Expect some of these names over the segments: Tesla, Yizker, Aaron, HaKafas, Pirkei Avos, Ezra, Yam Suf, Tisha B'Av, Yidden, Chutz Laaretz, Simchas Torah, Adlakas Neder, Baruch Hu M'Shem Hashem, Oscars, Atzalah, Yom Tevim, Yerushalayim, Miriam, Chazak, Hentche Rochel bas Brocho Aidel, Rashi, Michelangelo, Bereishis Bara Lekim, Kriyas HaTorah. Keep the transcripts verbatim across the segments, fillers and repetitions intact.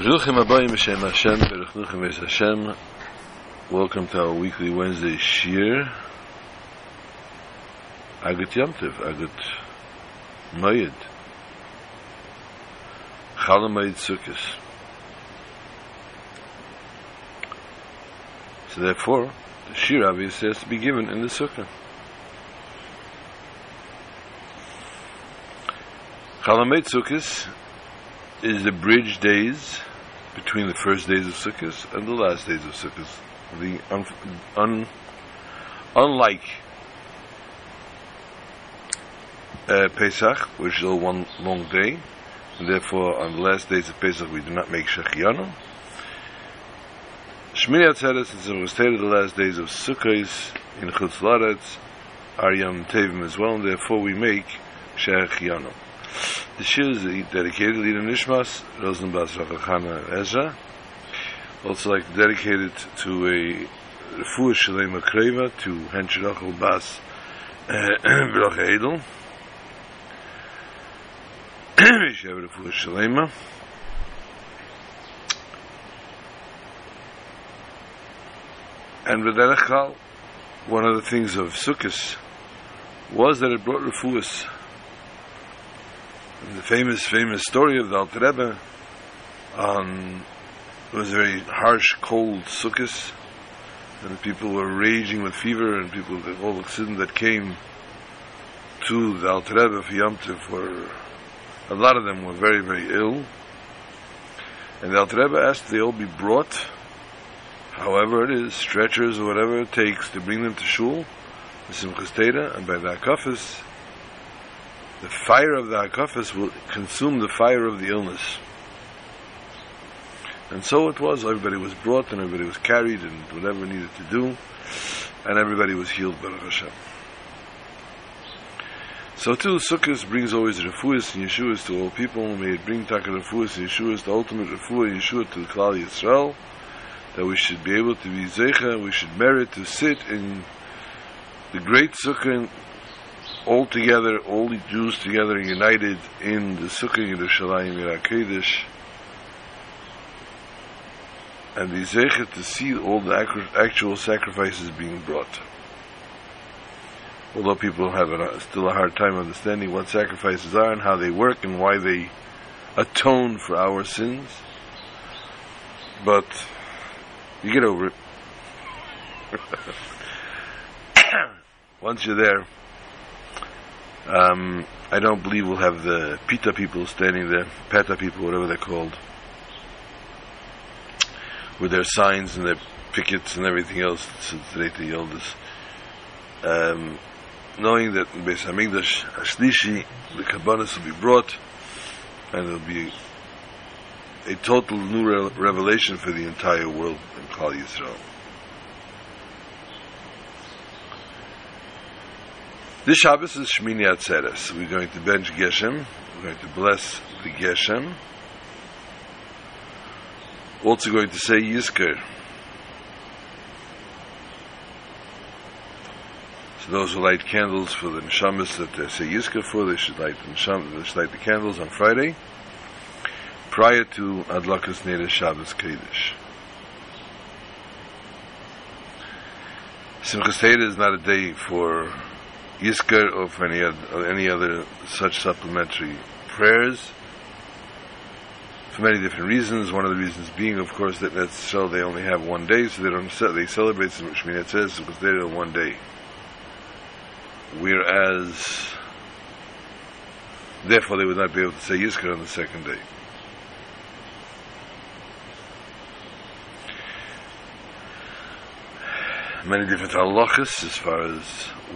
Baruch Hu M'Shem Hashem, Baruch Hu M'Shem Hashem. Welcome to our weekly Wednesday Shir. Agud Yamtiv, Agud Mayid, Chalamayid Sukkis. So therefore, the Shir obviously has to be given in the Sukkah. Chalamayid Sukkis is the bridge days between the first days of Sukkot and the last days of Sukkot. The un, un, unlike uh, Pesach, which is all one long day, and therefore on the last days of Pesach we do not make Shechianu. Shmini Atzeres and Simchas Torah, the last days of Sukkot in Chutz Laaretz, are Yom Tevim as well, and therefore we make Shechianu. The shir is dedicated to Nishmas Rosaline bas Rochel Chana and Ezra. Also, like dedicated to a Refuah Shlaima Kreva to Hentche Rochel bas Brocho Aidel. Mesha Eved Hashem. And B'derech Klal, one of the things of Sukkos was that it brought Refuahs. The famous, famous story of the Al Terebbe on it was a very harsh, cold Sukkot, and the people were raging with fever, and people, all the chassidim that came to the Al Terebbe for Yom Tov were, a lot of them were very, very ill, and the Al Terebbe asked they all be brought, however it is, stretchers or whatever it takes, to bring them to shul, the Simchas Torah, and by the HaKafas. The fire of the HaKafas will consume the fire of the illness. And so it was. Everybody was brought and everybody was carried and whatever needed to do. And everybody was healed, Baruch Hashem. So too, Sukkot brings always Refuahs and Yeshuas to all people. May it bring Taka Refuahs and Yeshuas, the ultimate Refuah and Yeshua to the Klal Yisrael. That we should be able to be Zeicha, we should merit to sit in the great Sukkah, all together, all the Jews together, united in the Sukkah Yerushalayim Yerakadesh, and the Zeichet to see all the actual sacrifices being brought. Although people have a, still a hard time understanding what sacrifices are and how they work and why they atone for our sins, but you get over it. Once you're there, Um, I don't believe we'll have the Pita people standing there, Pata people, whatever they're called, with their signs and their pickets and everything else. Today they yelled this, um, knowing that in Beis Hamikdash Ashlishi the Kabbalas will be brought, and there'll be a total new re- revelation for the entire world in Klal Yisrael. This Shabbos is Shmini Atzeres. We're going to bench Geshem. We're going to bless the Geshem. Also going to say Yizker. So those who light candles for the Neshamas that they say Yizker for, they should light the, nesham- they should light the candles on Friday prior to Adlakas Neder Shabbos Kodesh. Simchas Torah is not a day for Yizker or for any other, or any other such supplementary prayers for many different reasons. One of the reasons being, of course, that that's so they only have one day, so they don't they celebrate Shmini Atzeres because they don't one day. Whereas, therefore, they would not be able to say Yizker on the second day. Many different halachas as far as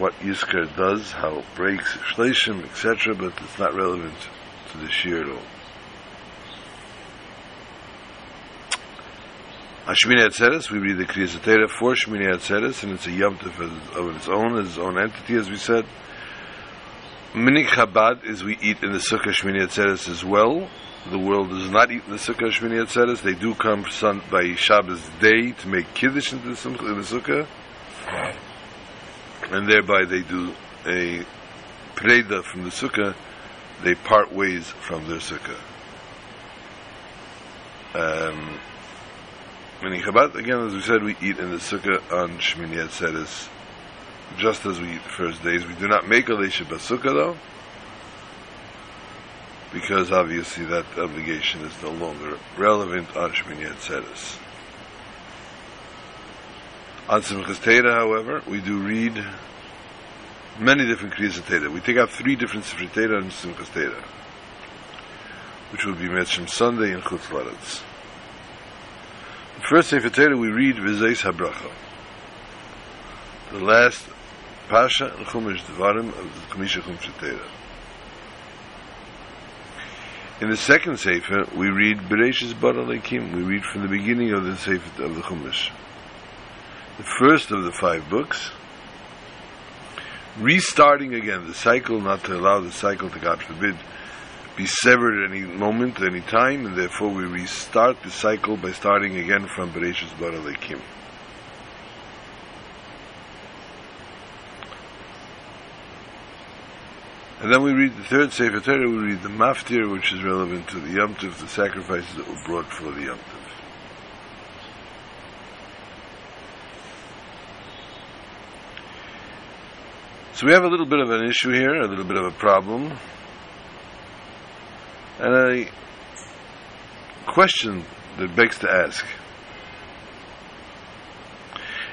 what Yizker does, how it breaks shleishim, et cetera, but it's not relevant to the shir at all. On Shmini Atzeres, we read the Kriyas HaTorah for Shmini Atzeres, and it's a Yom Tov of its own, as its own entity, as we said. Minik Chabad is we eat in the Sukkah Shmini Atzeres as well. The world does not eat in the Sukkah Shmini Atzeres. They do come by Shabbos day to make Kiddush into the Sukkah, and thereby they do a Preda from the Sukkah. They part ways from their Sukkah. Um, in Chabad, again, as we said, we eat in the sukkah on Shmini Atzeres, just as we eat the first days. We do not make a leisha basukkah, though, because obviously that obligation is no longer relevant on Shmini Atzeres. On Simchas Torah, however, we do read many different Kriyas HaTorah. We take out three different Sifrit Teira and Simchas Torah, which will be mentioned Sunday in Chutz Laaretz. The first Sefer Torah we read Zeis Habracha, the last Pasha and Chumash Devarim of the Chumash Chumash Torah. In the second Sefer we read Bereishis Bara Lekim. We read from the beginning of the Sefer of the Chumash, the first of the five books, restarting again the cycle, not to allow the cycle to, God forbid, be severed at any moment, at any time, and therefore we restart the cycle by starting again from Bereishis Bara Lekim. And then we read the third Sefer Torah, we read the Maftir, which is relevant to the Yom Tevim, the sacrifices that were brought for the Yom Tevim. So we have a little bit of an issue here, a little bit of a problem. And a question that begs to ask.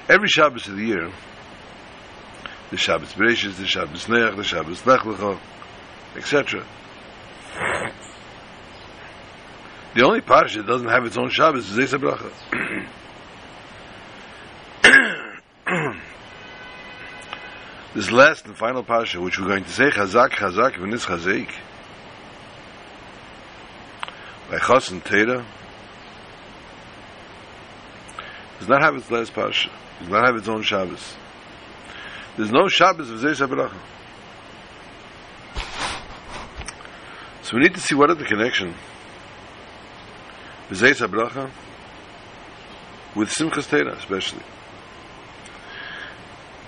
Every Shabbos of the year, the Shabbos Bereshis, the Shabbos Neach, the Shabbos Lech Lecha, et cetera. The only parsha that doesn't have its own Shabbos is Zeis Habracha. This last and final parsha, which we're going to say, Chazak, Chazak, V'nis Chazeik, Lechos and Teda, does not have its last parsha, does not have its own Shabbos. There's no Shabbos of Zeis HaBaracha. So we need to see what is the connection of Zeis HaBaracha with Simchas Torah especially.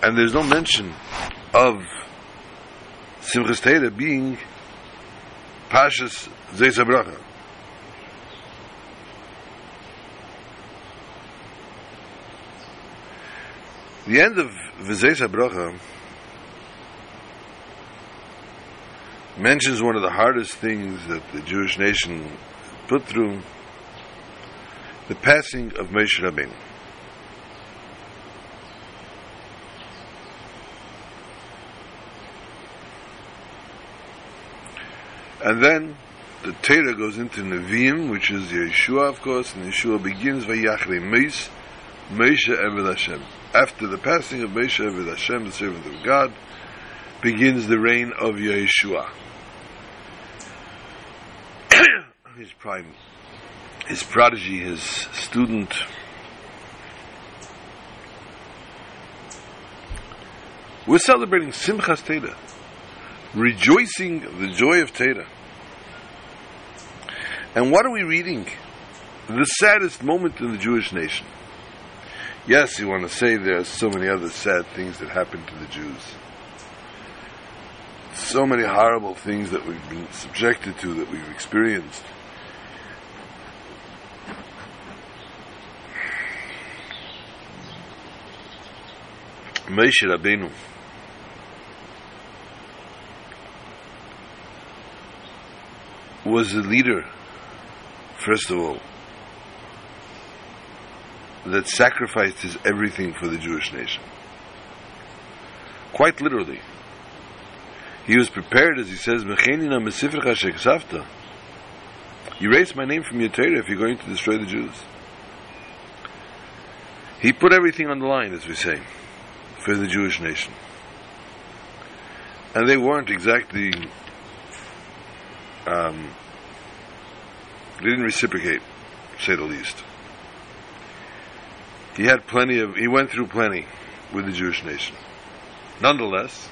And there's no mention of Simchas Torah being Pashas Zeis HaBaracha. The end of Zeis Habracha mentions one of the hardest things that the Jewish nation put through, the passing of Moshe Rabbeinu. And then the Torah goes into Nevi'im, which is Yeshua, of course, and Yeshua begins Vayachrei Meis, Mesha Eved Hashem. After the passing of Mesha Eved Hashem, the servant of God, begins the reign of Yeshua. His prime, his prodigy, his student. We're celebrating Simchas Torah, rejoicing the joy of Torah. And what are we reading? The saddest moment in the Jewish nation. Yes, you want to say there are so many other sad things that happened to the Jews. So many horrible things that we've been subjected to, that we've experienced. Moshe Rabbeinu was the leader, first of all, that sacrificed his everything for the Jewish nation. Quite literally. He was prepared, as he says, erase my name from your Torah if you're going to destroy the Jews. He put everything on the line, as we say, for the Jewish nation. And they weren't exactly... Um, they didn't reciprocate, to say the least. He had plenty of, he went through plenty with the Jewish nation. Nonetheless,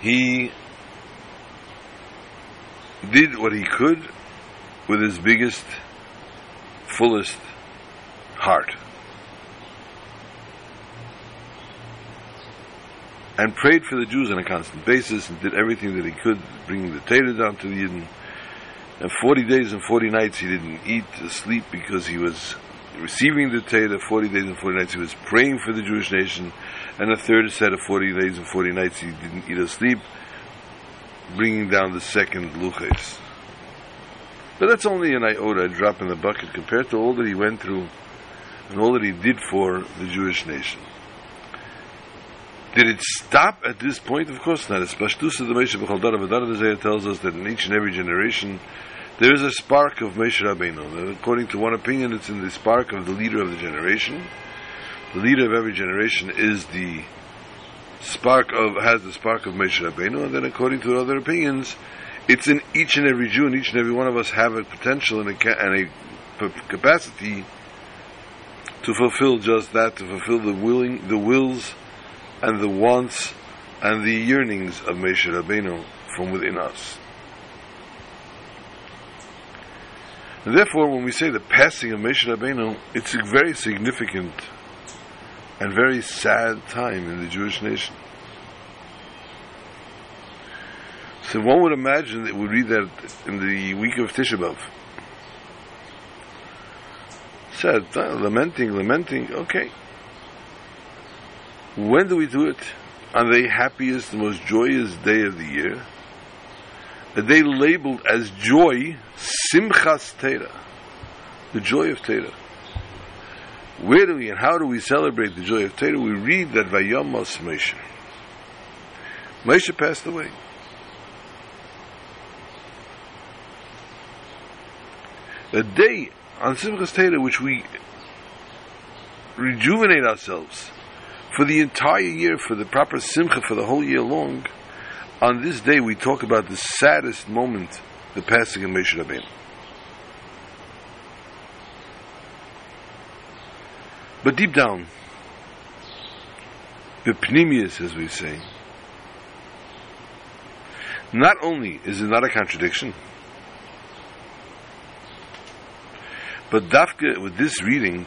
he did what he could with his biggest, fullest heart. and prayed for the Jews on a constant basis and did everything that he could, bringing the Torah down to the Yidden. And forty days and forty nights he didn't eat or sleep because he was receiving the Torah. forty days and forty nights he was praying for the Jewish nation. And a third set of forty days and forty nights he didn't eat or sleep, bringing down the second Luches. But that's only an iota, a drop in the bucket, compared to all that he went through and all that he did for the Jewish nation. Did it stop at this point? Of course not. As Pashtus of the Mesha B'chol Dara V'Dara D'Zayah tells us that in each and every generation there is a spark of Moshe Rabbeinu. According to one opinion, it's in the spark of the leader of the generation. The leader of every generation is the spark of has the spark of Moshe Rabbeinu, and then according to other opinions, it's in each and every Jew, and each and every one of us have a potential and a, and a capacity to fulfill just that, to fulfill the willing, the wills, and the wants and the yearnings of Moshe Rabbeinu from within us. And therefore, when we say the passing of Moshe Rabbeinu, it's a very significant and very sad time in the Jewish nation. So one would imagine that we read that in the week of Tisha B'Av. Sad, lamenting, lamenting, okay. When do we do it? On the happiest, the most joyous day of the year. A day labeled as joy, Simchas Torah. The joy of Torah. Where do we and how do we celebrate the joy of Torah? We read that Vayamos Moshe. Moshe passed away. A day on Simchas Torah which we rejuvenate ourselves for the entire year, for the proper simcha, for the whole year long. On this day we talk about the saddest moment, the passing of Moshe Rabbeinu. But deep down, the pnimius, as we say, not only is it not a contradiction, but Davka, with this reading,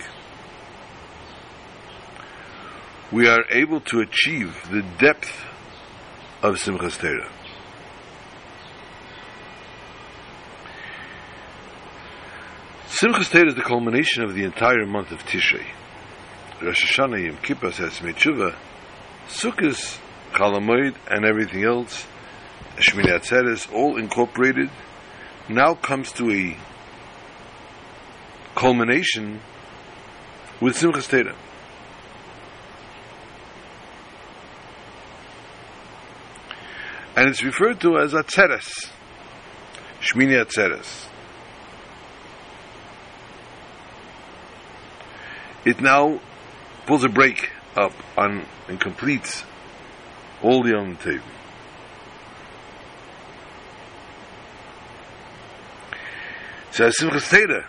we are able to achieve the depth of Simchas Torah. Simchas Torah is the culmination of the entire month of Tishrei. Rosh Hashanah, Yom Kippur, Sasmei Tshuva, Sukkos, Chalamayid, and everything else, Shmini Atzeres, all incorporated, now comes to a culmination with Simchas Torah. And it's referred to as Atzeres, Shmini Atzeres. It now pulls a break up on and completes all the Yom Tevim. So Simchas Torah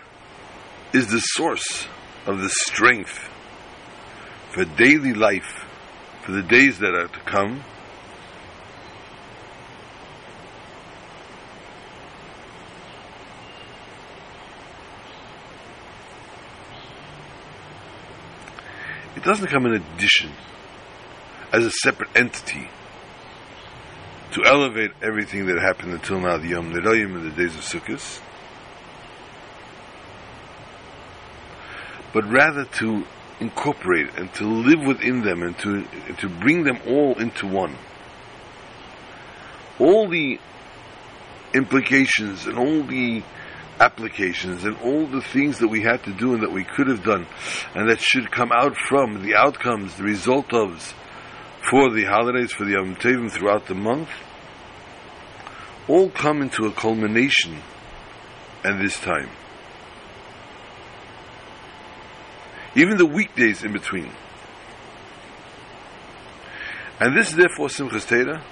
is the source of the strength for daily life, for the days that are to come. It doesn't come in addition, as a separate entity, to elevate everything that happened until now, the Yom Nerayim and the days of Sukkot, but rather to incorporate and to live within them and to, and to bring them all into one. All the implications and all the applications and all the things that we had to do and that we could have done and that should come out from the outcomes, the result of, for the holidays, for the Yom Tevim throughout the month, all come into a culmination at this time. Even the weekdays in between. And this is therefore Simchas Torah,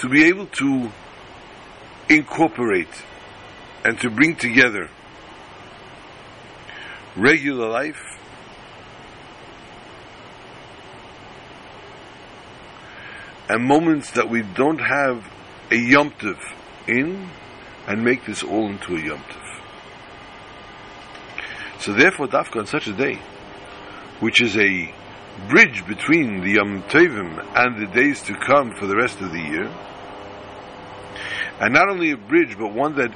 to be able to incorporate and to bring together regular life and moments that we don't have a Yom Tov in, and make this all into a Yom Tov. So therefore, Davka, on such a day, which is a bridge between the Yom Tevim and the days to come for the rest of the year, and not only a bridge, but one that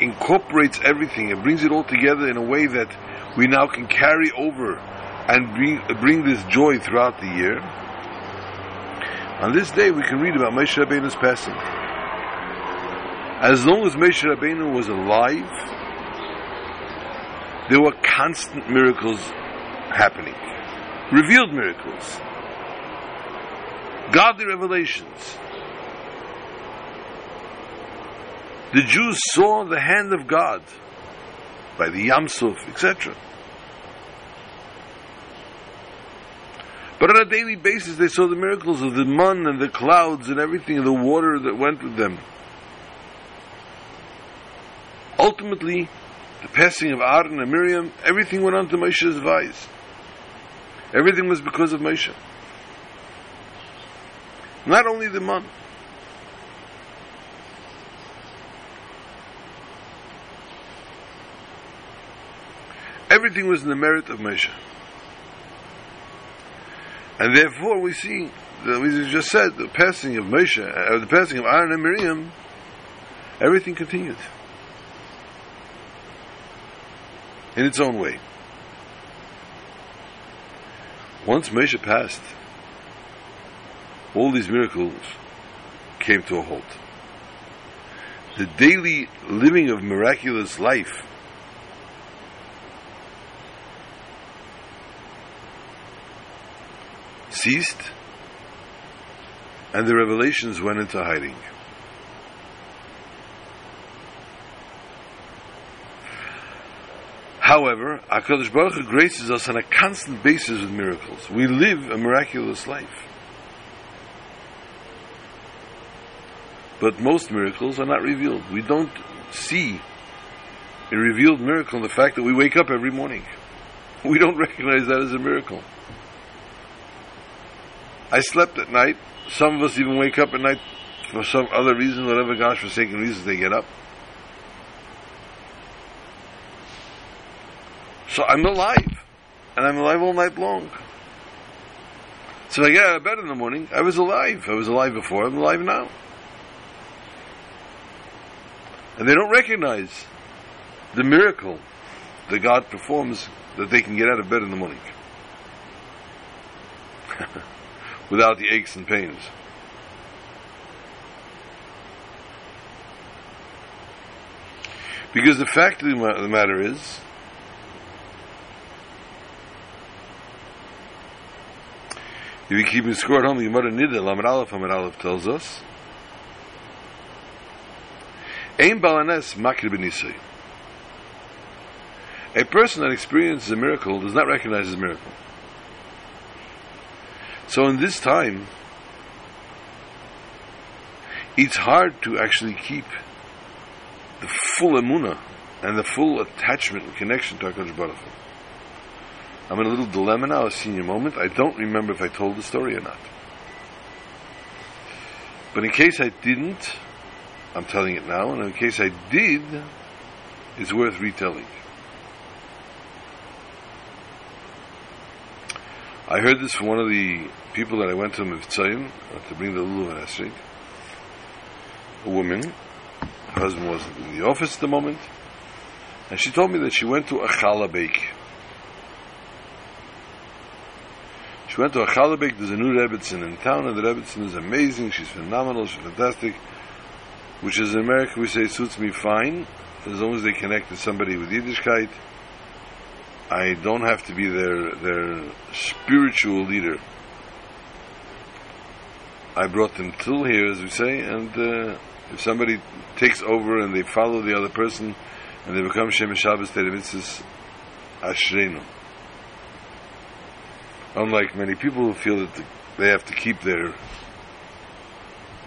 incorporates everything and brings it all together in a way that we now can carry over and bring, bring this joy throughout the year. On this day we can read about Moshe Rabbeinu's passing. As long as Moshe Rabbeinu was alive, there were constant miracles happening. Revealed miracles. Godly revelations. The Jews saw the hand of God by the Yam Suf, et cetera. But on a daily basis they saw the miracles of the mun and the clouds and everything, and the water that went with them. Ultimately, the passing of Aaron and Miriam, everything went on to Moshe's advice. Everything was because of Moshe. Not only the mun. Everything was in the merit of Moshe. And therefore we see, as we just said, the passing of Moshe, or the passing of Aaron and Miriam, everything continued. In its own way. Once Moshe passed, all these miracles came to a halt. The daily living of miraculous life ceased, and the revelations went into hiding. However, HaKadosh Baruch Hu graces us on a constant basis with miracles. We live a miraculous life. But most miracles are not revealed. We don't see a revealed miracle in the fact that we wake up every morning. We don't recognize that as a miracle. I slept at night. Some of us even wake up at night for some other reason, whatever gosh forsaken reasons they get up. So I'm alive. And I'm alive all night long. So I get out of bed in the morning, I was alive. I was alive before, I'm alive now. And they don't recognize the miracle that God performs, that they can get out of bed in the morning. Without the aches and pains. Because the fact of the matter is, if you keep score at home, your mother Nida, Lamed Aleph, Lamed Aleph tells us, Ein Balanes Makir B'Nisei. A person that experiences a miracle does not recognize his miracle. So in this time, it's hard to actually keep the full emunah and the full attachment and connection to HaKadosh Baruch Hu. I'm in a little dilemma now, a senior moment. I don't remember if I told the story or not. But in case I didn't, I'm telling it now, and in case I did, it's worth retelling. I heard this from one of the people that I went to Mivtzayim, to bring the Lulav and Esrog, a woman. Her husband wasn't in the office at the moment, and she told me that she went to a chalabek. She went to a Chalabik. There's a new Rebbetzin in town, and the Rebbetzin is amazing. She's phenomenal, she's fantastic. Which is in America, we say, suits me fine, as long as they connect to somebody with Yiddishkeit. I don't have to be their their spiritual leader. I brought them till here, as we say, and uh, if somebody takes over and they follow the other person, and they become Shem HaShabbos, Tere Mitzvahs, Ashreinu. Unlike many people who feel that they have to keep their,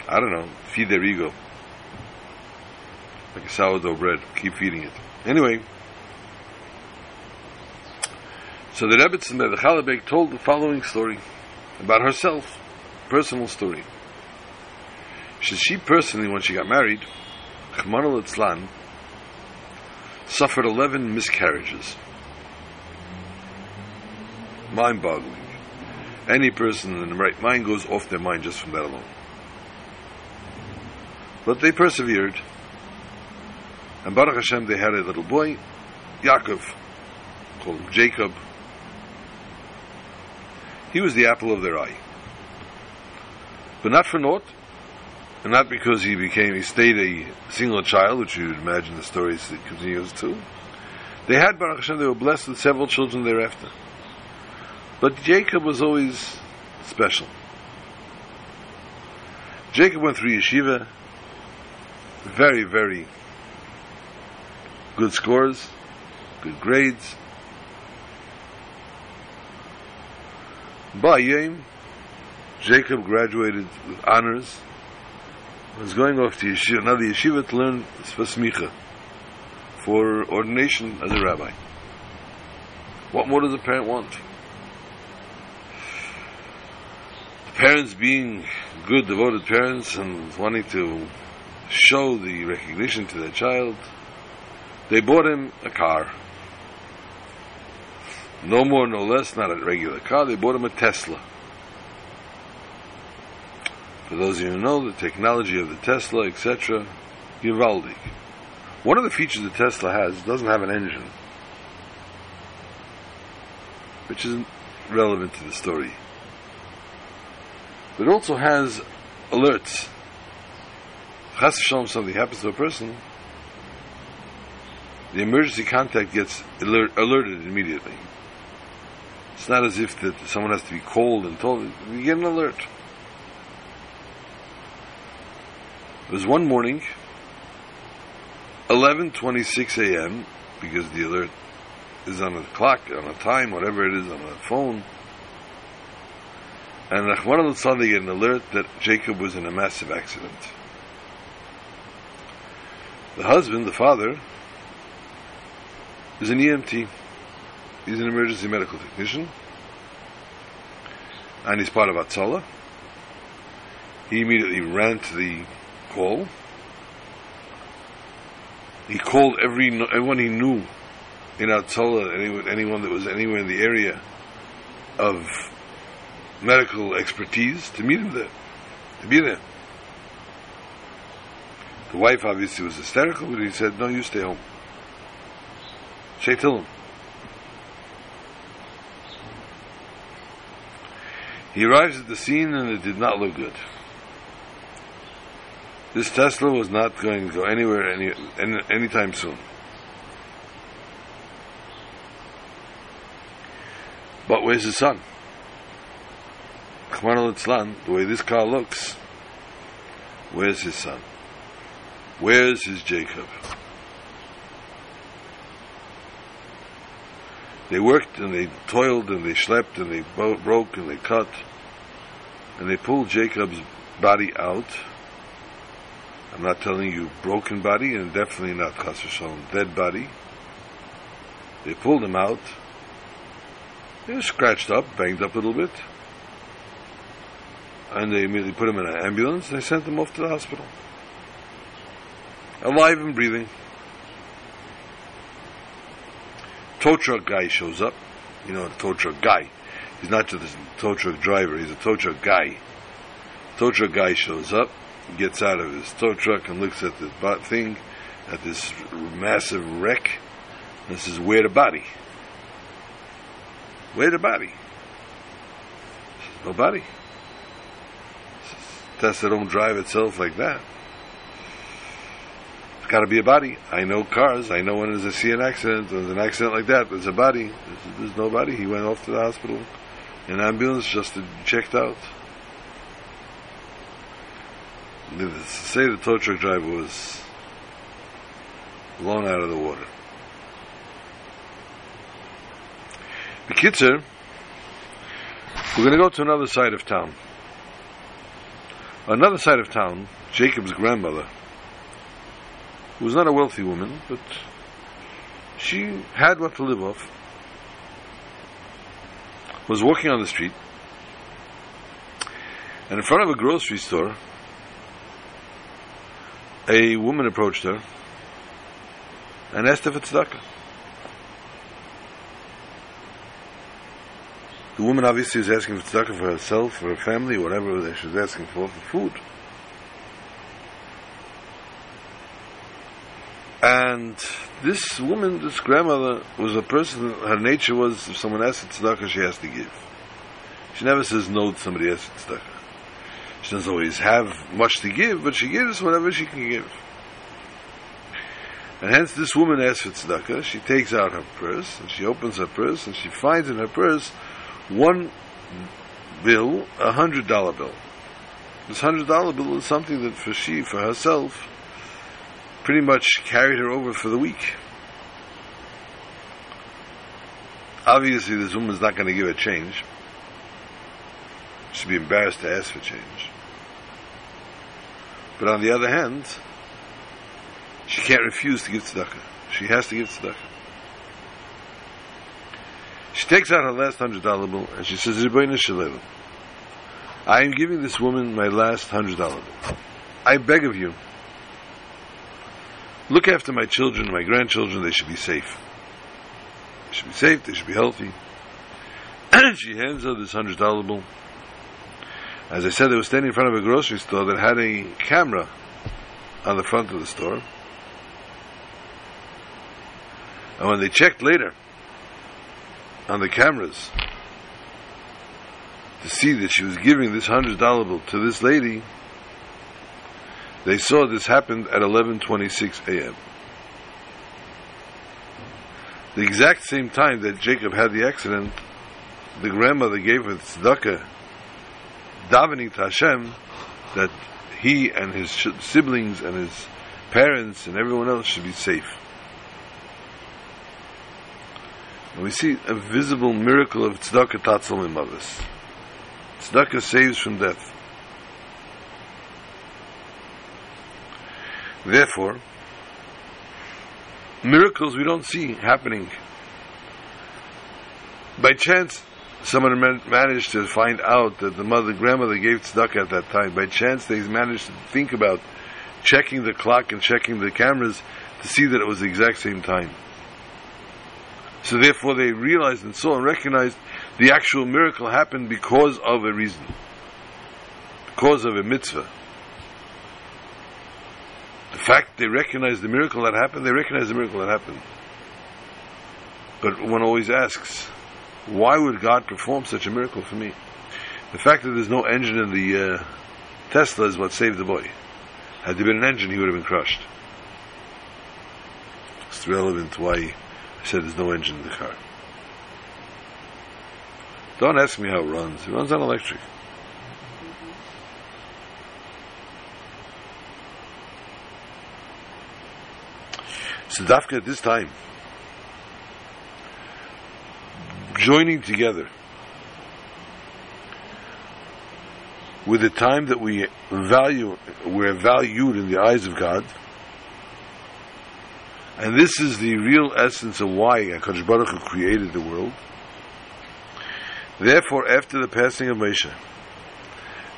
I don't know, feed their ego. Like a sourdough bread, keep feeding it. Anyway, so the Rebbetzin, the Chalabek, told the following story about herself, personal story. She, she personally, when she got married, Chmona Litzlan, suffered eleven miscarriages. Mind-boggling. Any person in the right mind goes off their mind just from that alone. But they persevered. And Baruch Hashem, they had a little boy, Yaakov, called him Jacob. He was the apple of their eye. But not for naught, and not because he became, he stayed a single child, which you would imagine the stories that continues to. They had Baruch Hashem, they were blessed with several children thereafter. But Jacob was always special. Jacob went through yeshiva, very, very good scores, good grades. By Yom, Jacob graduated with honors, was going off to yeshiva, another yeshiva to learn smicha, for ordination as a rabbi. What more does a parent want? The parents being good, devoted parents and wanting to show the recognition to their child, they bought him a car. No more, no less, not a regular car. They bought him a Tesla. For those of you who know the technology of the Tesla, et cetera, Givaldic. One of the features the Tesla has, it doesn't have an engine, which isn't relevant to the story. But it also has alerts. Chas v'shalom, something happens to a person, the emergency contact gets alert, alerted immediately. It's not as if that someone has to be called and told. You get an alert. It was one morning, eleven twenty-six a.m., because the alert is on a clock, on a time, whatever it is, on a phone. And Rahman al-Sahn, they get an alert that Jacob was in a massive accident. The husband, the father, is an E M T. He's an emergency medical technician. And he's part of Atzalah. He immediately ran to the call. He called every everyone he knew in Atzalah, anyone, anyone that was anywhere in the area of medical expertise, to meet him there, to be there. The wife obviously was hysterical, but he said, "No, you stay home. Stay till him." He arrives at the scene, and it did not look good. This Tesla was not going to go anywhere any, any anytime soon. But where's his son? Chman al-Itzlan, the way this car looks, where's his son? Where's his Jacob? They worked and they toiled and they schlepped and they bo- broke and they cut and they pulled Jacob's body out. I'm not telling you broken body, and definitely not Chas v'Shalom dead body. They pulled him out. He was scratched up, banged up a little bit. And they immediately put him in an ambulance and they sent him off to the hospital. Alive and breathing. Tow truck guy shows up. You know, a tow truck guy. He's not just a tow truck driver, he's a tow truck guy. Tow truck guy shows up, gets out of his tow truck and looks at the thing, at this massive wreck, and says, "Where the body? Where the body?" He says, "No body." He says, "Tesla don't drive itself like that. It's got to be a body. I know cars. I know when there's a see an accident, there's an accident like that, there's a body. There's, there's no body." He went off to the hospital, an ambulance, just to be checked out. Needless to say, the tow truck driver was blown out of the water. The Kitzer, we're going to go to another side of town. Another side of town, Jacob's grandmother, who was not a wealthy woman, but she had what to live off, was walking on the street, and in front of a grocery store, a woman approached her and asked her for tzedakah. The woman obviously is asking for tzedakah for herself, for her family, whatever that she's asking for, for food. And this woman, this grandmother, was a person, her nature was, if someone asks for tzedakah, she has to give. She never says no to somebody asking for tzedakah. She doesn't always have much to give, but she gives whatever she can give. And hence this woman asks for tzedakah. She takes out her purse, and she opens her purse, and she finds in her purse one bill, a hundred dollar bill. This hundred dollar bill is something that for she, for herself, pretty much carried her over for the week. Obviously this woman's not going to give her change. She'd be embarrassed to ask for change. But on the other hand, she can't refuse to give tzedakah. She has to give tzedakah. She takes out her last hundred dollar bill and she says, Ribbono shel Olam, I am giving this woman my last hundred dollar bill. I beg of you, look after my children, my grandchildren, they should be safe. They should be safe, they should be healthy. And she hands her this hundred dollar bill. As I said, they were standing in front of a grocery store that had a camera on the front of the store. And when they checked later on the cameras to see that she was giving this hundred dollar bill to this lady, they saw this happened at eleven twenty-six a.m. The exact same time that Jacob had the accident, the grandmother gave her tzedakah, davening to Hashem that he and his siblings and his parents and everyone else should be safe. And we see a visible miracle of tzedakah tatzal mimavos. Tzedakah saves from death. Therefore, miracles we don't see happening. By chance, someone managed to find out that the mother, grandmother gave tzedakah at that time. By chance, they managed to think about checking the clock and checking the cameras to see that it was the exact same time. So therefore, they realized and saw and recognized the actual miracle happened because of a reason, because of a mitzvah. The fact they recognized the miracle that happened, they recognized the miracle that happened. But one always asks, why would God perform such a miracle for me? The fact that there's no engine in the uh, Tesla is what saved the boy. Had there been an engine, he would have been crushed. It's relevant to why I said there's no engine in the car. Don't ask me how it runs. It runs on electric. So Davka at this time, joining together with the time that we value, we're valued in the eyes of God, and this is the real essence of why HaKadosh Baruch Hu created the world. Therefore, after the passing of Moshe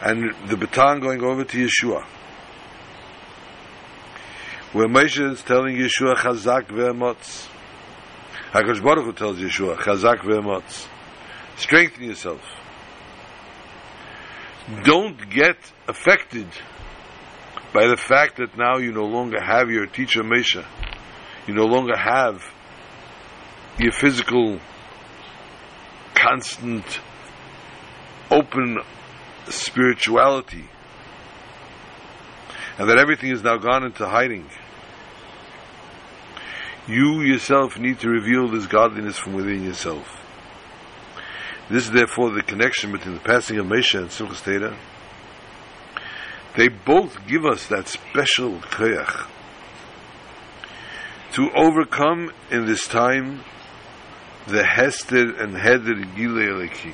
and the baton going over to Yeshua, where Moshe is telling Yeshua, Chazak ve'emotz, HaKadosh Baruch Hu tells Yeshua, Chazak ve'emotz, strengthen yourself. Don't get affected by the fact that now you no longer have your teacher Moshe. You no longer have your physical, constant, open spirituality. And that everything is now gone into hiding. You yourself need to reveal this godliness from within yourself. This is therefore the connection between the passing of Mesha and Simchas Torah. They both give us that special koyach to overcome in this time the hesed and heder gilei eleki.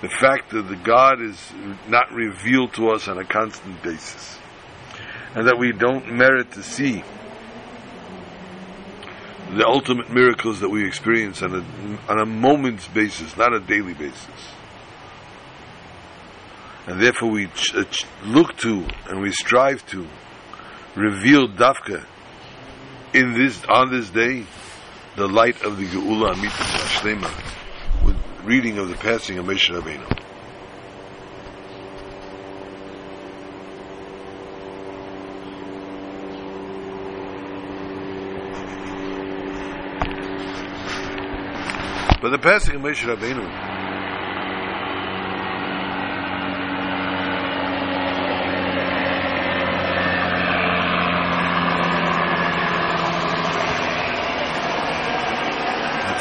The fact that the God is not revealed to us on a constant basis, and that we don't merit to see the ultimate miracles that we experience on a, on a moment's basis, not a daily basis. And therefore we ch- ch- look to and we strive to reveal Davka in this, on this day, the light of the Geula HaMitah Shlema, reading of the passing of Moshe Rabbeinu. But the passing of Moshe Rabbeinu,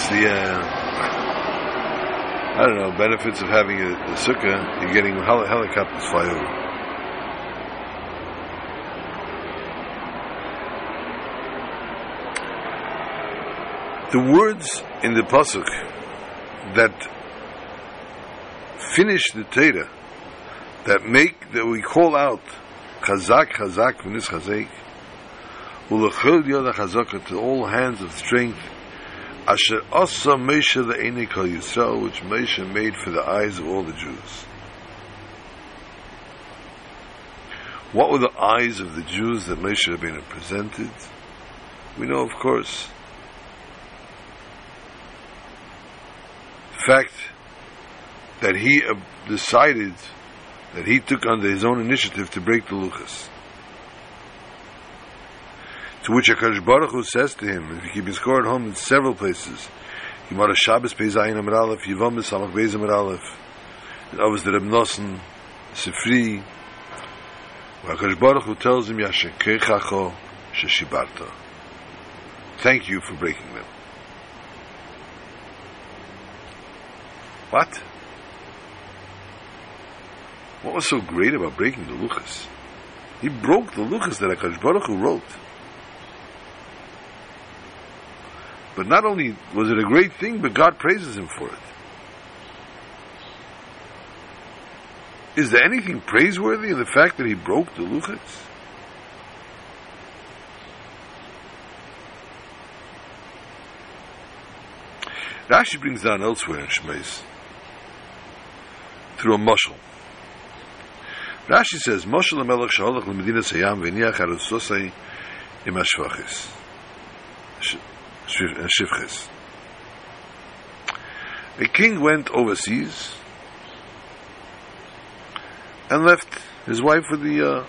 the uh, I don't know benefits of having a, a sukkah. You're getting hel- helicopters fly over. The words in the pasuk that finish the Teira, that make that we call out Chazak, Chazak, V'nis Chazek, U'lechol Yod HaChazaka, to all hands of strength. Asher Asa Mesha the Einik Al Yisrael, which Mesha made for the eyes of all the Jews. What were the eyes of the Jews that Mesha Rabbeinu presented? We know, of course. The fact that he decided that he took under his own initiative to break the Luchas. To which HaKadosh Baruch Hu says to him, if you keep your score at home in several places, Yimara Shabbos Beis Ayin Amar Aleph, Yivam Besamach Beis Amar Aleph, and others the Reb Nosson, Sifri, where HaKadosh Baruch Hu tells him, Yashen Keichacho Sheshibarto. Thank you for breaking them. What? What was so great about breaking the Luchas? He broke the Luchas that HaKadosh Baruch Hu wrote. But not only was it a great thing, but God praises him for it. Is there anything praiseworthy in the fact that he broke the Luchas? Rashi brings down elsewhere in Shmais through a mashal. Rashi says, Mashal HaMelech Sheholach L'Medina Sayam V'niach Arusosai Im HaShvachis. And Shivches. A king went overseas and left his wife with the uh,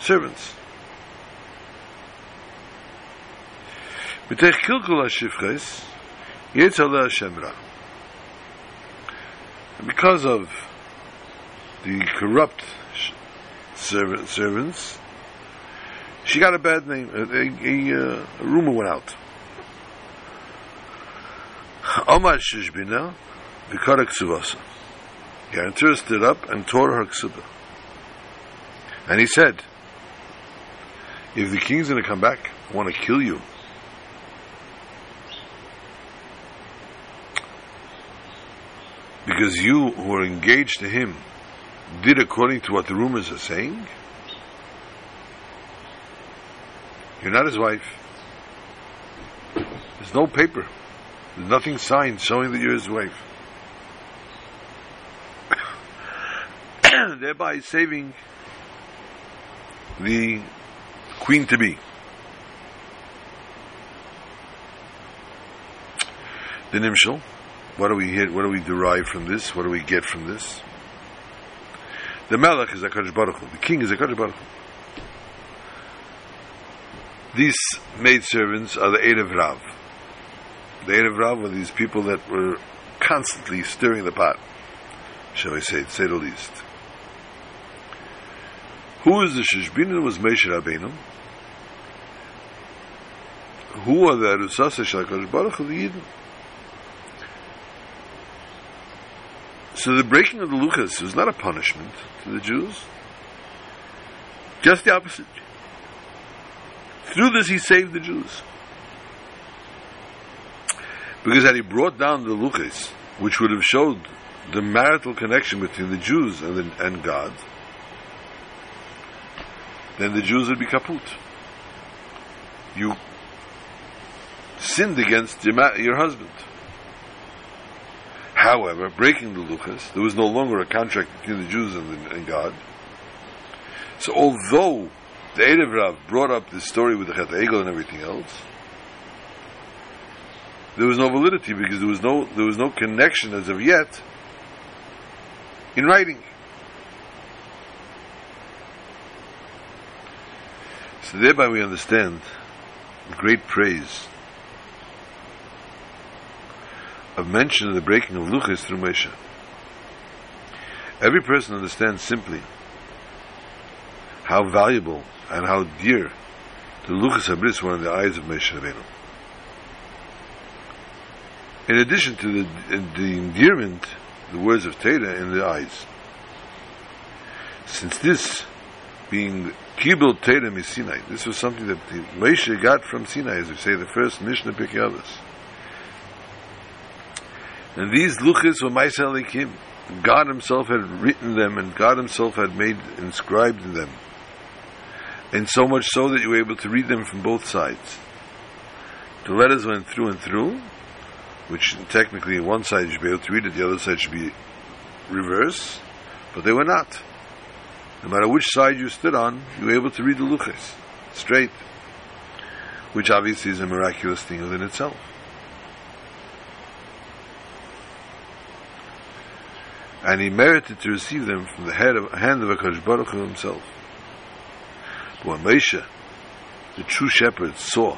servants. And because of the corrupt serv- servants, she got a bad name. A, a, a, a rumor went out. Omar Shishbina Vikara Ksuvasa. Yantur stood up and tore her Ksuba. And he said, if the king's going to come back, I want to kill you. Because you who are engaged to him did according to what the rumors are saying. You're not his wife. There's no paper. There's nothing signed showing that you're his wife. Thereby saving the queen-to-be. The Nimshal, what do we hear, what do we derive from this? What do we get from this? The Melech is HaKadosh Baruch Hu. The king is HaKadosh Baruch Hu. These maidservants are the Erev Rav. The Erev Rav were these people that were constantly stirring the pot, shall I say, to say the least. Who is the Shishbina? Was Moshe Rabbeinu. Who are the Arusasei Shel HaKadosh Baruch Hu? The Yidden. So the breaking of the Luchas was not a punishment to the Jews. Just the opposite. Through this he saved the Jews. Because had he brought down the Luchas, which would have showed the marital connection between the Jews and, the, and God, then the Jews would be kaput. You sinned against your, ma- your husband. However, breaking the Luchas, there was no longer a contract between the Jews and, the, and God. So although the Erev Rav brought up this story with the Chet Egel and everything else, there was no validity because there was no there was no connection as of yet in writing. So thereby we understand the great praise of mention of the breaking of Luchos through Moshe. Every person understands simply how valuable and how dear the Luchos HaBris were in the eyes of Moshe Rabbeinu. In addition to the, the endearment, the words of Teira in the eyes, since this being Kibul Teira mi Sinai, this was something that Moshe got from Sinai, as we say, the first Mishnah Pirkei Avos. And these Luchos were Meisei Lekim. God Himself had written them, and God Himself had made inscribed in them, and so much so that you were able to read them from both sides. The letters went through and through, which technically on one side you should be able to read it, the other side should be reverse, but they were not. No matter which side you stood on, you were able to read the Luchos straight, which obviously is a miraculous thing within itself. And he merited to receive them from the head of, hand of HaKadosh Baruch Hu himself. But when Moshe, the true shepherd, saw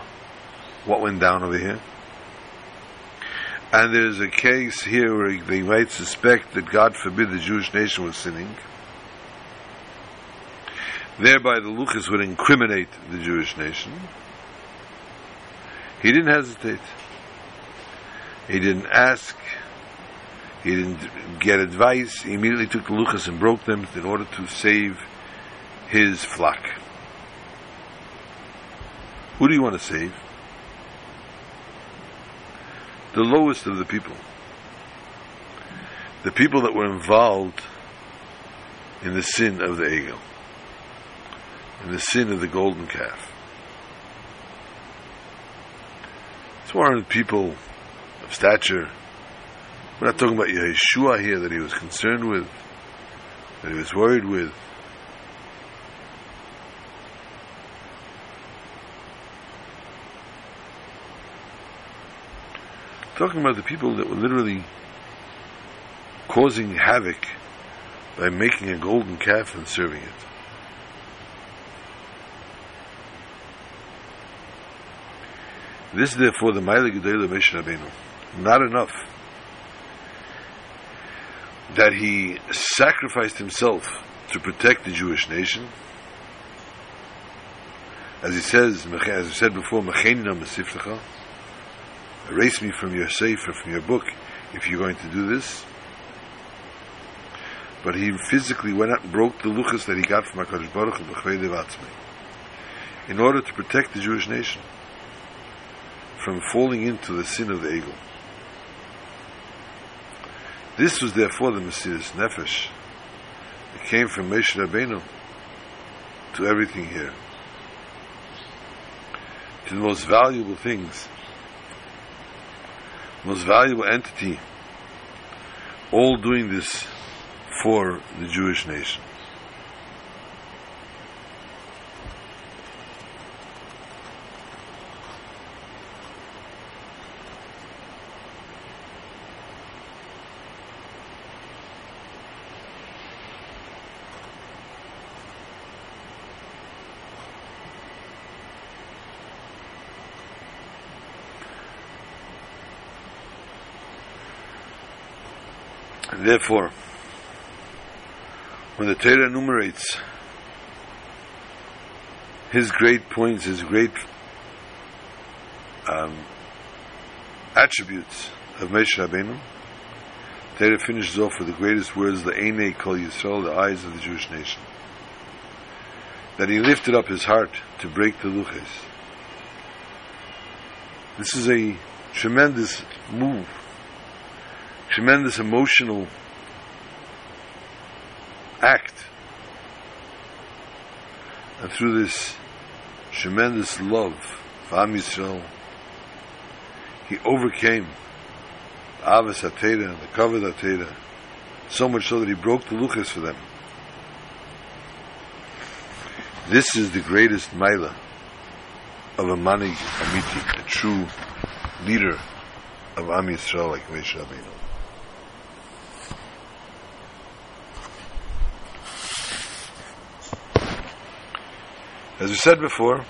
what went down over here, and there's a case here where they might suspect that, God forbid, the Jewish nation was sinning, thereby the Luchos would incriminate the Jewish nation, he didn't hesitate. He didn't ask. He didn't get advice. He immediately took the Luchos and broke them in order to save his flock. Who do you want to save? The lowest of the people. The people that were involved in the sin of the Egel, in the sin of the golden calf. It's more people of stature. We're not talking about Yeshua here that he was concerned with, that he was worried with. We're talking about the people that were literally causing havoc by making a golden calf and serving it. This is therefore the Maile Gedolah of Moshe Rabbeinu. Not enough that he sacrificed himself to protect the Jewish nation. As he says, as we said before, erase me from your sefer, from your book, if you're going to do this. But he physically went out and broke the Luchos that he got from HaKadosh Baruch Hu in order to protect the Jewish nation from falling into the sin of the Egel. This was therefore the Mesiras Nefesh. It came from Moshe Rabbeinu to everything here, to the most valuable things, most valuable entity, all doing this for the Jewish nation. Therefore, when the Torah enumerates his great points, his great um, attributes of Moshe Rabbeinu, Torah finishes off with the greatest words, the Einei Kol Yisrael, the eyes of the Jewish nation. That he lifted up his heart to break the Luchos. This is a tremendous move, tremendous emotional act, and through this tremendous love for Am Yisrael, he overcame the Avos HaTeira, the Kavod HaTeira, so much so that he broke the Luchos for them. This is the greatest Maila of a Manig Amiti, a true leader of Am Yisrael like Moshe Rabbeinu. As we said before,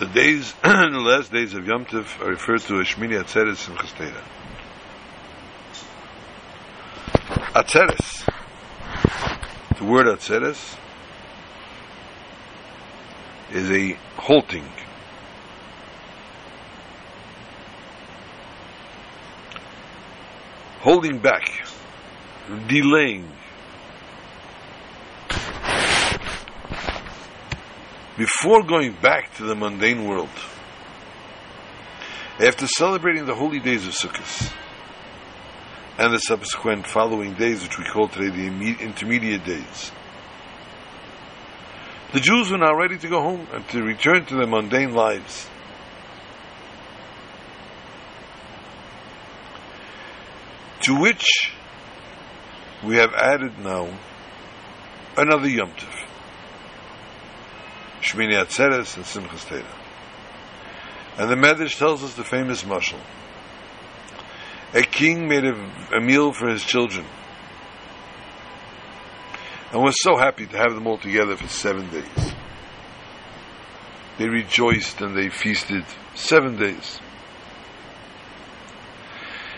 the days, the last days of Yom Tov are referred to as Shmini Atzeres and Simchas Torah. Atzeres, the word Atzeres, is a halting. Holding back, delaying, before going back to the mundane world, after celebrating the holy days of Sukkot and the subsequent following days, which we call today the intermediate days, the Jews were now ready to go home and to return to their mundane lives. To which we have added now another Yom Tov, Shmini Atzeres and Simchas Torah. And the Medrash tells us the famous mashal. A king made a, a meal for his children and was so happy to have them all together for seven days. They rejoiced and they feasted seven days.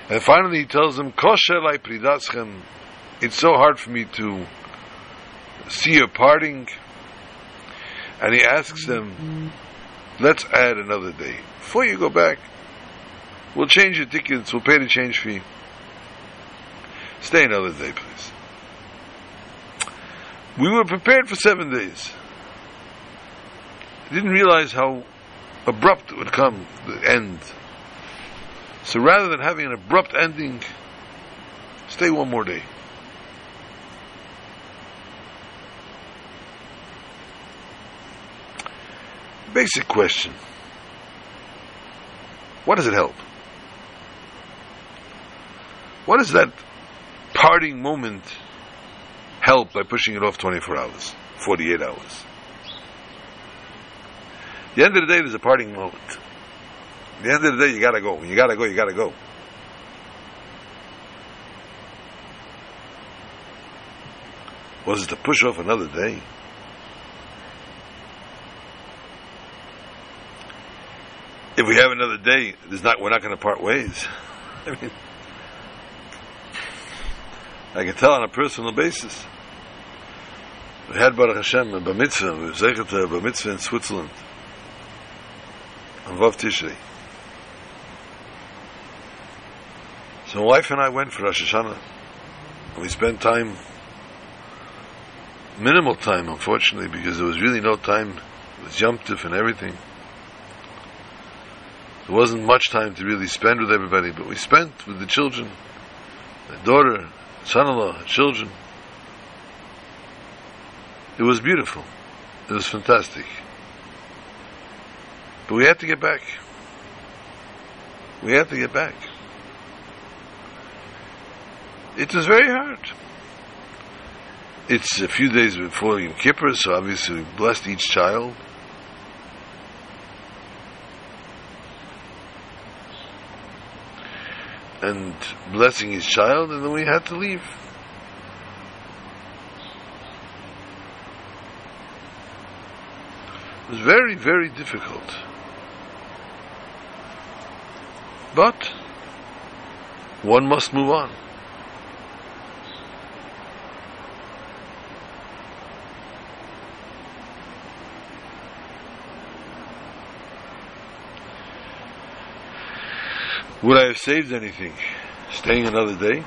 And finally he tells them, Kosher lai pridaschem, it's so hard for me to see your parting. And he asks them, let's add another day. Before you go back, we'll change your tickets, we'll pay the change fee. Stay another day, please. We were prepared for seven days. I didn't realize how abrupt it would come, the end. So rather than having an abrupt ending, stay one more day. Basic question. What does it help? What does that parting moment help by pushing it off twenty-four hours, forty-eight hours? At the end of the day, there's a parting moment. At the end of the day, you gotta go. When you gotta go, you gotta go. Was it to push off another day? If we have another day, there's not, we're not going to part ways. I mean, I can tell on a personal basis. We had Baruch Hashem and Bar Mitzvah, we were Zeichet to Bar Mitzvah in Switzerland, on Vav Tishrei. So my wife and I went for Rosh Hashanah, and we spent time, minimal time, unfortunately, because there was really no time. It was Yom Tov and everything. There wasn't much time to really spend with everybody, but we spent with the children, my daughter, son-in-law, her children. It was beautiful. It was fantastic. But we had to get back. We had to get back. It was very hard. It's a few days before Yom Kippur, so obviously we blessed each child. And blessing his child, and then we had to leave. It was very, very difficult. But one must move on. Would I have saved anything staying another day?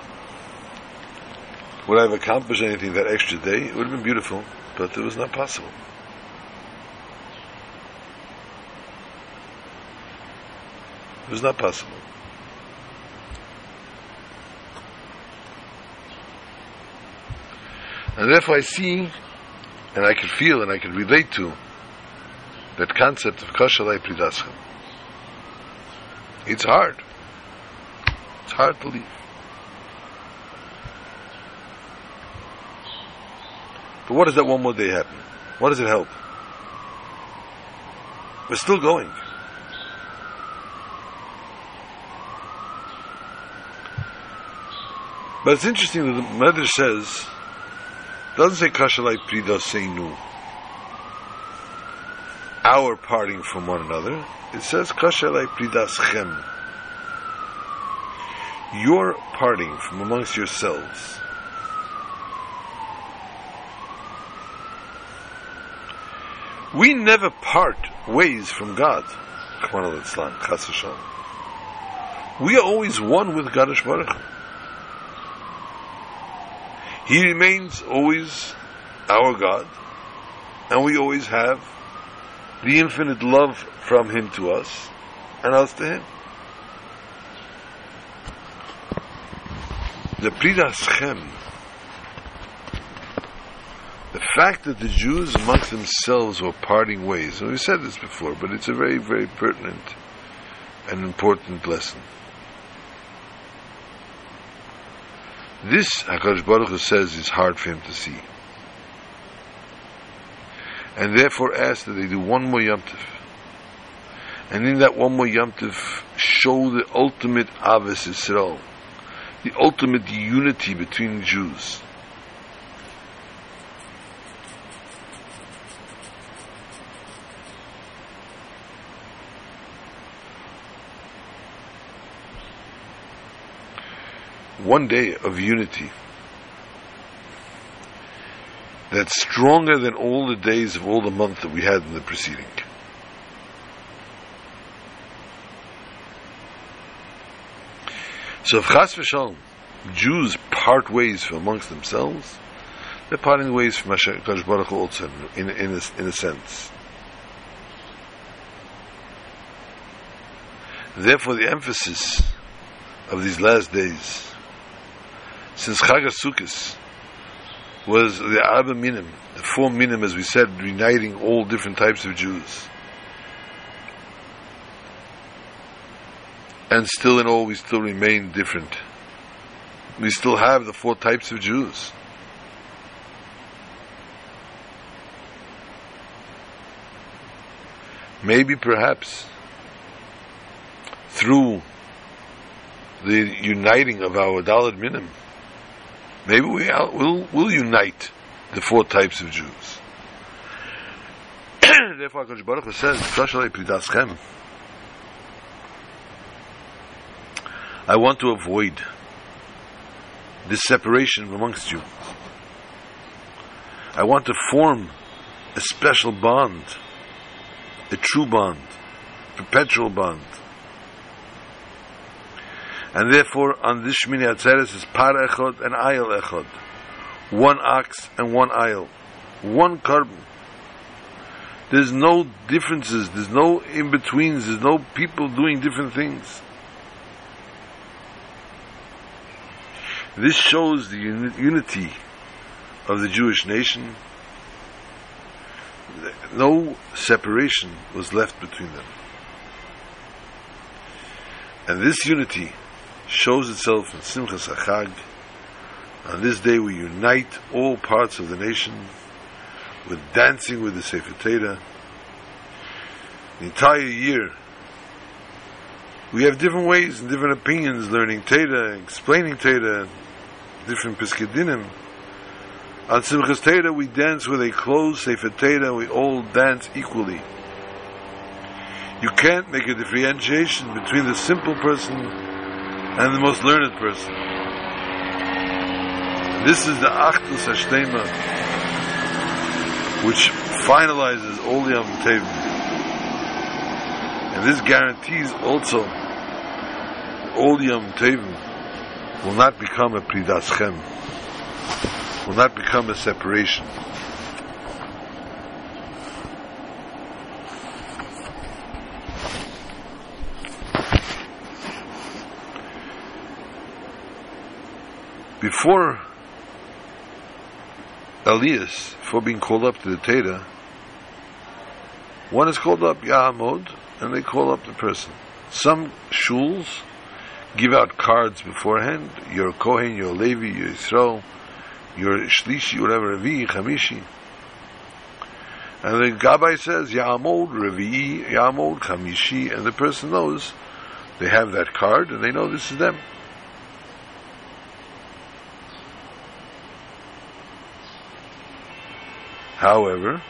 Would I have accomplished anything that extra day? It would have been beautiful, but it was not possible. It was not possible. And therefore I see, and I can feel, and I can relate to that concept of Kosher Lai Pridaschem. It's hard. It's hard to leave. But what does that one more day happen? What does it help? We're still going. But it's interesting that the Medrash says, doesn't say kasha like prida seinu, our parting from one another. It says kasha like pridaschem, your parting from amongst yourselves. We never part ways from God. Come on, let's learn. Chas v'shalom. We are always one with HaKadosh Baruch Hu. He remains always our God, and we always have the infinite love from Him to us, and us to Him. The pridaschem, the fact that the Jews amongst themselves were parting ways, and we said this before, but it's a very, very pertinent and important lesson. This, HaKadosh Baruch Hu says, is hard for Him to see. And therefore asked that they do one more Yom Tov. And in that one more Yom Tov, show the ultimate Avos Yisrael, the ultimate unity between Jews. One day of unity that's stronger than all the days of all the month that we had in the preceding. So if Chas v'Shalom Jews part ways from amongst themselves, they're parting ways from HaKadosh Baruch Hu also in, in, a, in a sense. Therefore the emphasis of these last days, since Chag Sukkis was the Arba Minim, the four Minim, as we said, uniting all different types of Jews, and still in all we still remain different. We still have the four types of Jews. Maybe perhaps through the uniting of our Daled Minim, maybe we out, we'll, we'll unite the four types of Jews. Therefore, HaKadosh Baruch Hu says, Kashalei Pridaschem, I want to avoid this separation amongst you. I want to form a special bond, a true bond, perpetual bond. And therefore, on this Shmini Atzeres is par echod and ayel echod. One ox and one ayel. One carbon. There's no differences. There's no in-betweens. There's no people doing different things. This shows the uni- unity of the Jewish nation. No separation was left between them. And this unity shows itself in Simchas HaChag. On this day we unite all parts of the nation with dancing with the Sifrit Teira. The entire year we have different ways and different opinions, learning Teira, explaining Teira, different Pesach Dinim. On Simchas Teira we dance with a closed Sifrit Teira, we all dance equally. You can't make a differentiation between the simple person and the most learned person. This is the Achdus HaShleima, which finalizes all the Yom Tevim. And this guarantees also all the Yom Tevim will not become a pridaschem, will not become a separation. Before Elias, before being called up to the Teda, one is called up Yahamod, and they call up the person. Some shuls give out cards beforehand. You're Kohen, you're Levi, you're Yisrael, you're Shlishi, whatever, Revi, Chamishi. And the Gabbai says Yahamod, Revi, Yahamod, Chamishi, and the person knows they have that card and they know this is them. However,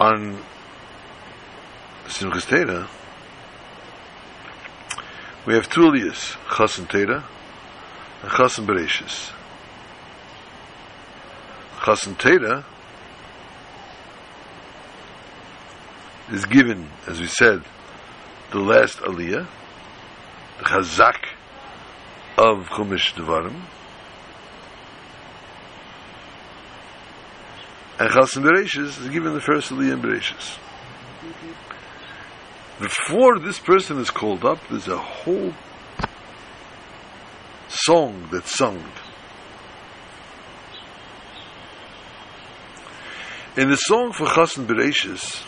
on Simchas Torah, we have two aliyas, Chasen Teira and Chasen Bereishis. Chasen Teira is given, as we said, the last aliyah, the Chazak of Chumash Devarim, and Chasen Bereishis is given the first aliyah in Bereishis. Before this person is called up, there's a whole song that's sung. In the song for Chasen Bereishis,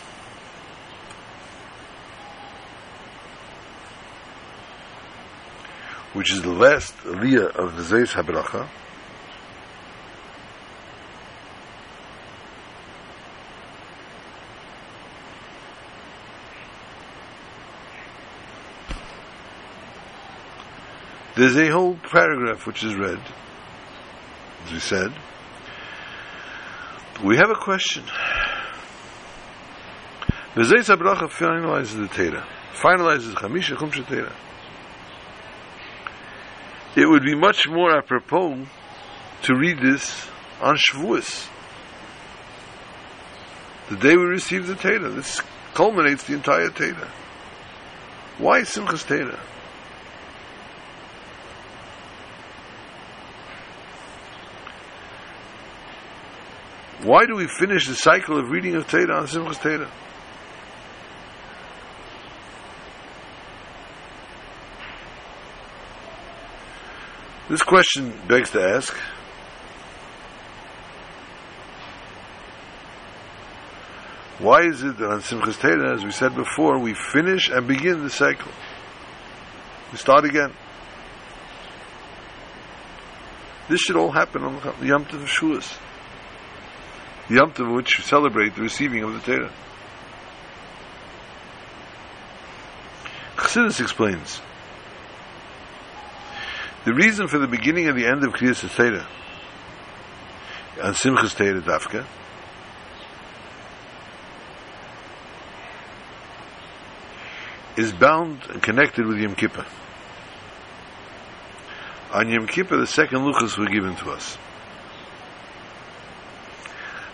which is the last aliyah of the Zeis Habracha, there's a whole paragraph which is read, as we said. But we have a question. The Zeis Habracha finalizes the Teira, finalizes Chamisha Chumsha Teira. It would be much more apropos to read this on Shavuos, the day we receive the Teira. This culminates the entire Teira. Why Simchas Teira? Why do we finish the cycle of reading of Teira on Simchas Teira? This question begs to ask, why is it that on Simchas Torah, as we said before, we finish and begin the cycle? We start again. This should all happen on the Yom Tevim of Shavuos, the Yom Tevim which we celebrate the receiving of the Torah. Chassidus explains, the reason for the beginning and the end of Kriyas HaTorah and Simchas Torah Davka is bound and connected with Yom Kippur. On Yom Kippur, the second Luchos were given to us.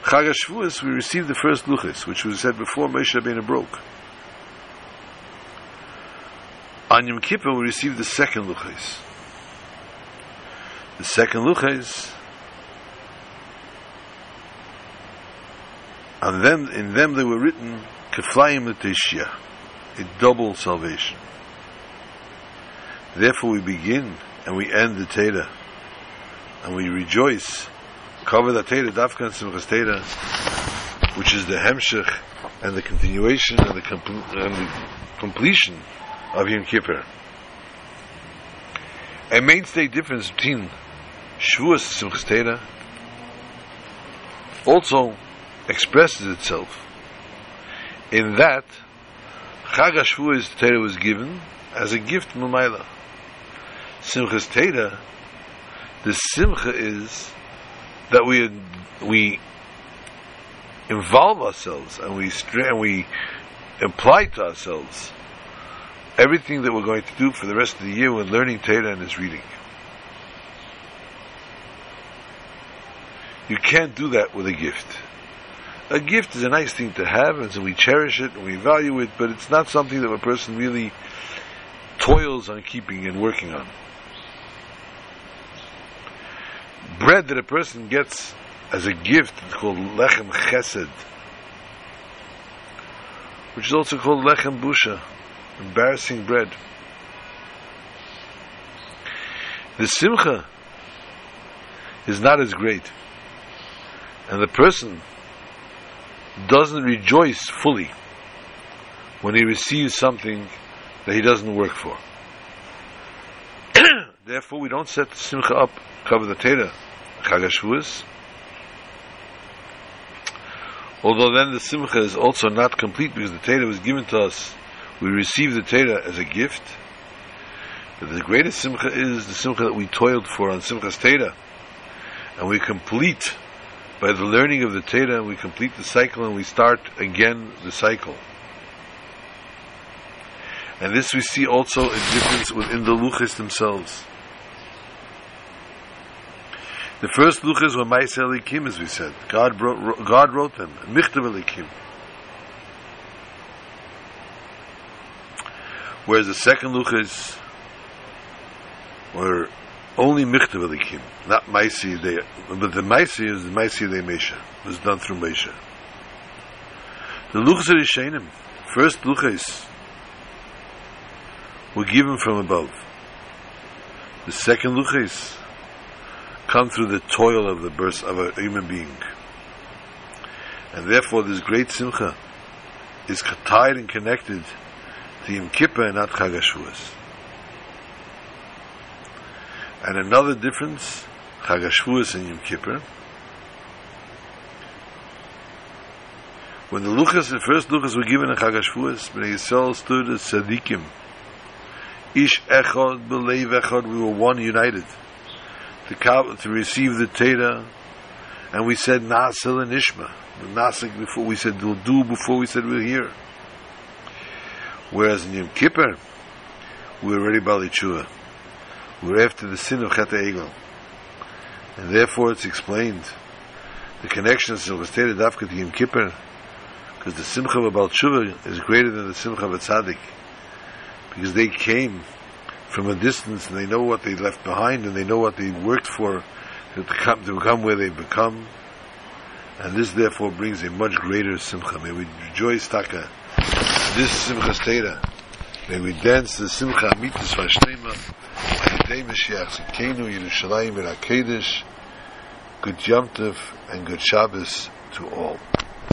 Chag HaShavuos, we received the first Luchos, which we said before Moshe Rabbeinu broke. On Yom Kippur, we received the second Luchos. The second Luchos, and then in them they were written Keflayim L'Teshiyah, a double salvation. Therefore, we begin and we end the Teira, and we rejoice. Cover the Teira, Davka and Simchas Teira, which is the Hemshech and the continuation and the, comple- and the completion of Yom Kippur. A mainstay difference between Shavuos Simchas Torah also expresses itself in that Chag HaShavuos Torah was given as a gift Mamaila. Simchas Torah, the Simcha is that we we involve ourselves and we and we apply to ourselves everything that we're going to do for the rest of the year when learning Torah and its reading. You can't do that with a gift. A gift is a nice thing to have, and so we cherish it and we value it, but it's not something that a person really toils on keeping and working on. Bread that a person gets as a gift is called Lechem Chesed, which is also called Lechem Busha, embarrassing bread. The Simcha is not as great, and the person doesn't rejoice fully when he receives something that he doesn't work for. Therefore, we don't set the Simcha up, cover the Torah, Chag HaShavuos, although then the Simcha is also not complete because the Torah was given to us we receive the Torah as a gift. But the greatest simcha is the simcha that we toiled for on Simchas Torah, and we complete by the learning of the Torah, and we complete the cycle, and we start again the cycle. And this we see also a difference within the luchos themselves. The first luchos were Ma'aseh Elikim, as we said. God wrote, God wrote them. Michtav Elikim. Whereas the second luchos were only Michtav Elikim, not Ma'aseh Yedei. But the Ma'aseh is the Ma'aseh Yedei Mesha. It was done through Mesha. The luchos Rishonim, first luchos, were given from above. The second luchos come through the toil of the birth of a human being, and therefore this great simcha is tied and connected to Yom Kippur and not Chag HaShavuos. And another difference, Chag HaShavuos and Yom Kippur, when the luchos, the first luchos were given in Chag HaShavuos, Bnei Yisrael stood as tzaddikim, Ish Echad B'leiv Echad, we were one, united to, to receive the Torah. And we said Nasel and Ishma, the Nasik before we said we'll do, before we said we'll hear. Whereas in Yom Kippur we were already Bali Tshuva, we were after the sin of Chet HaEgel, and therefore it's explained the connection of Simchas Torah Davka to Yom Kippur, because the Simcha of Bali Tshuva is greater than the Simcha of Tzaddik, because they came from a distance and they know what they left behind, and they know what they worked for to come, to become where they've become, and this therefore brings a much greater simcha. May we rejoice, Taka, this Simchas Torah. May we dance the Simcha Amitis Vashlema Adei Mashiach Zikenu Yerushalayim Irakedesh. Good Yom Tov and good Shabbos to all.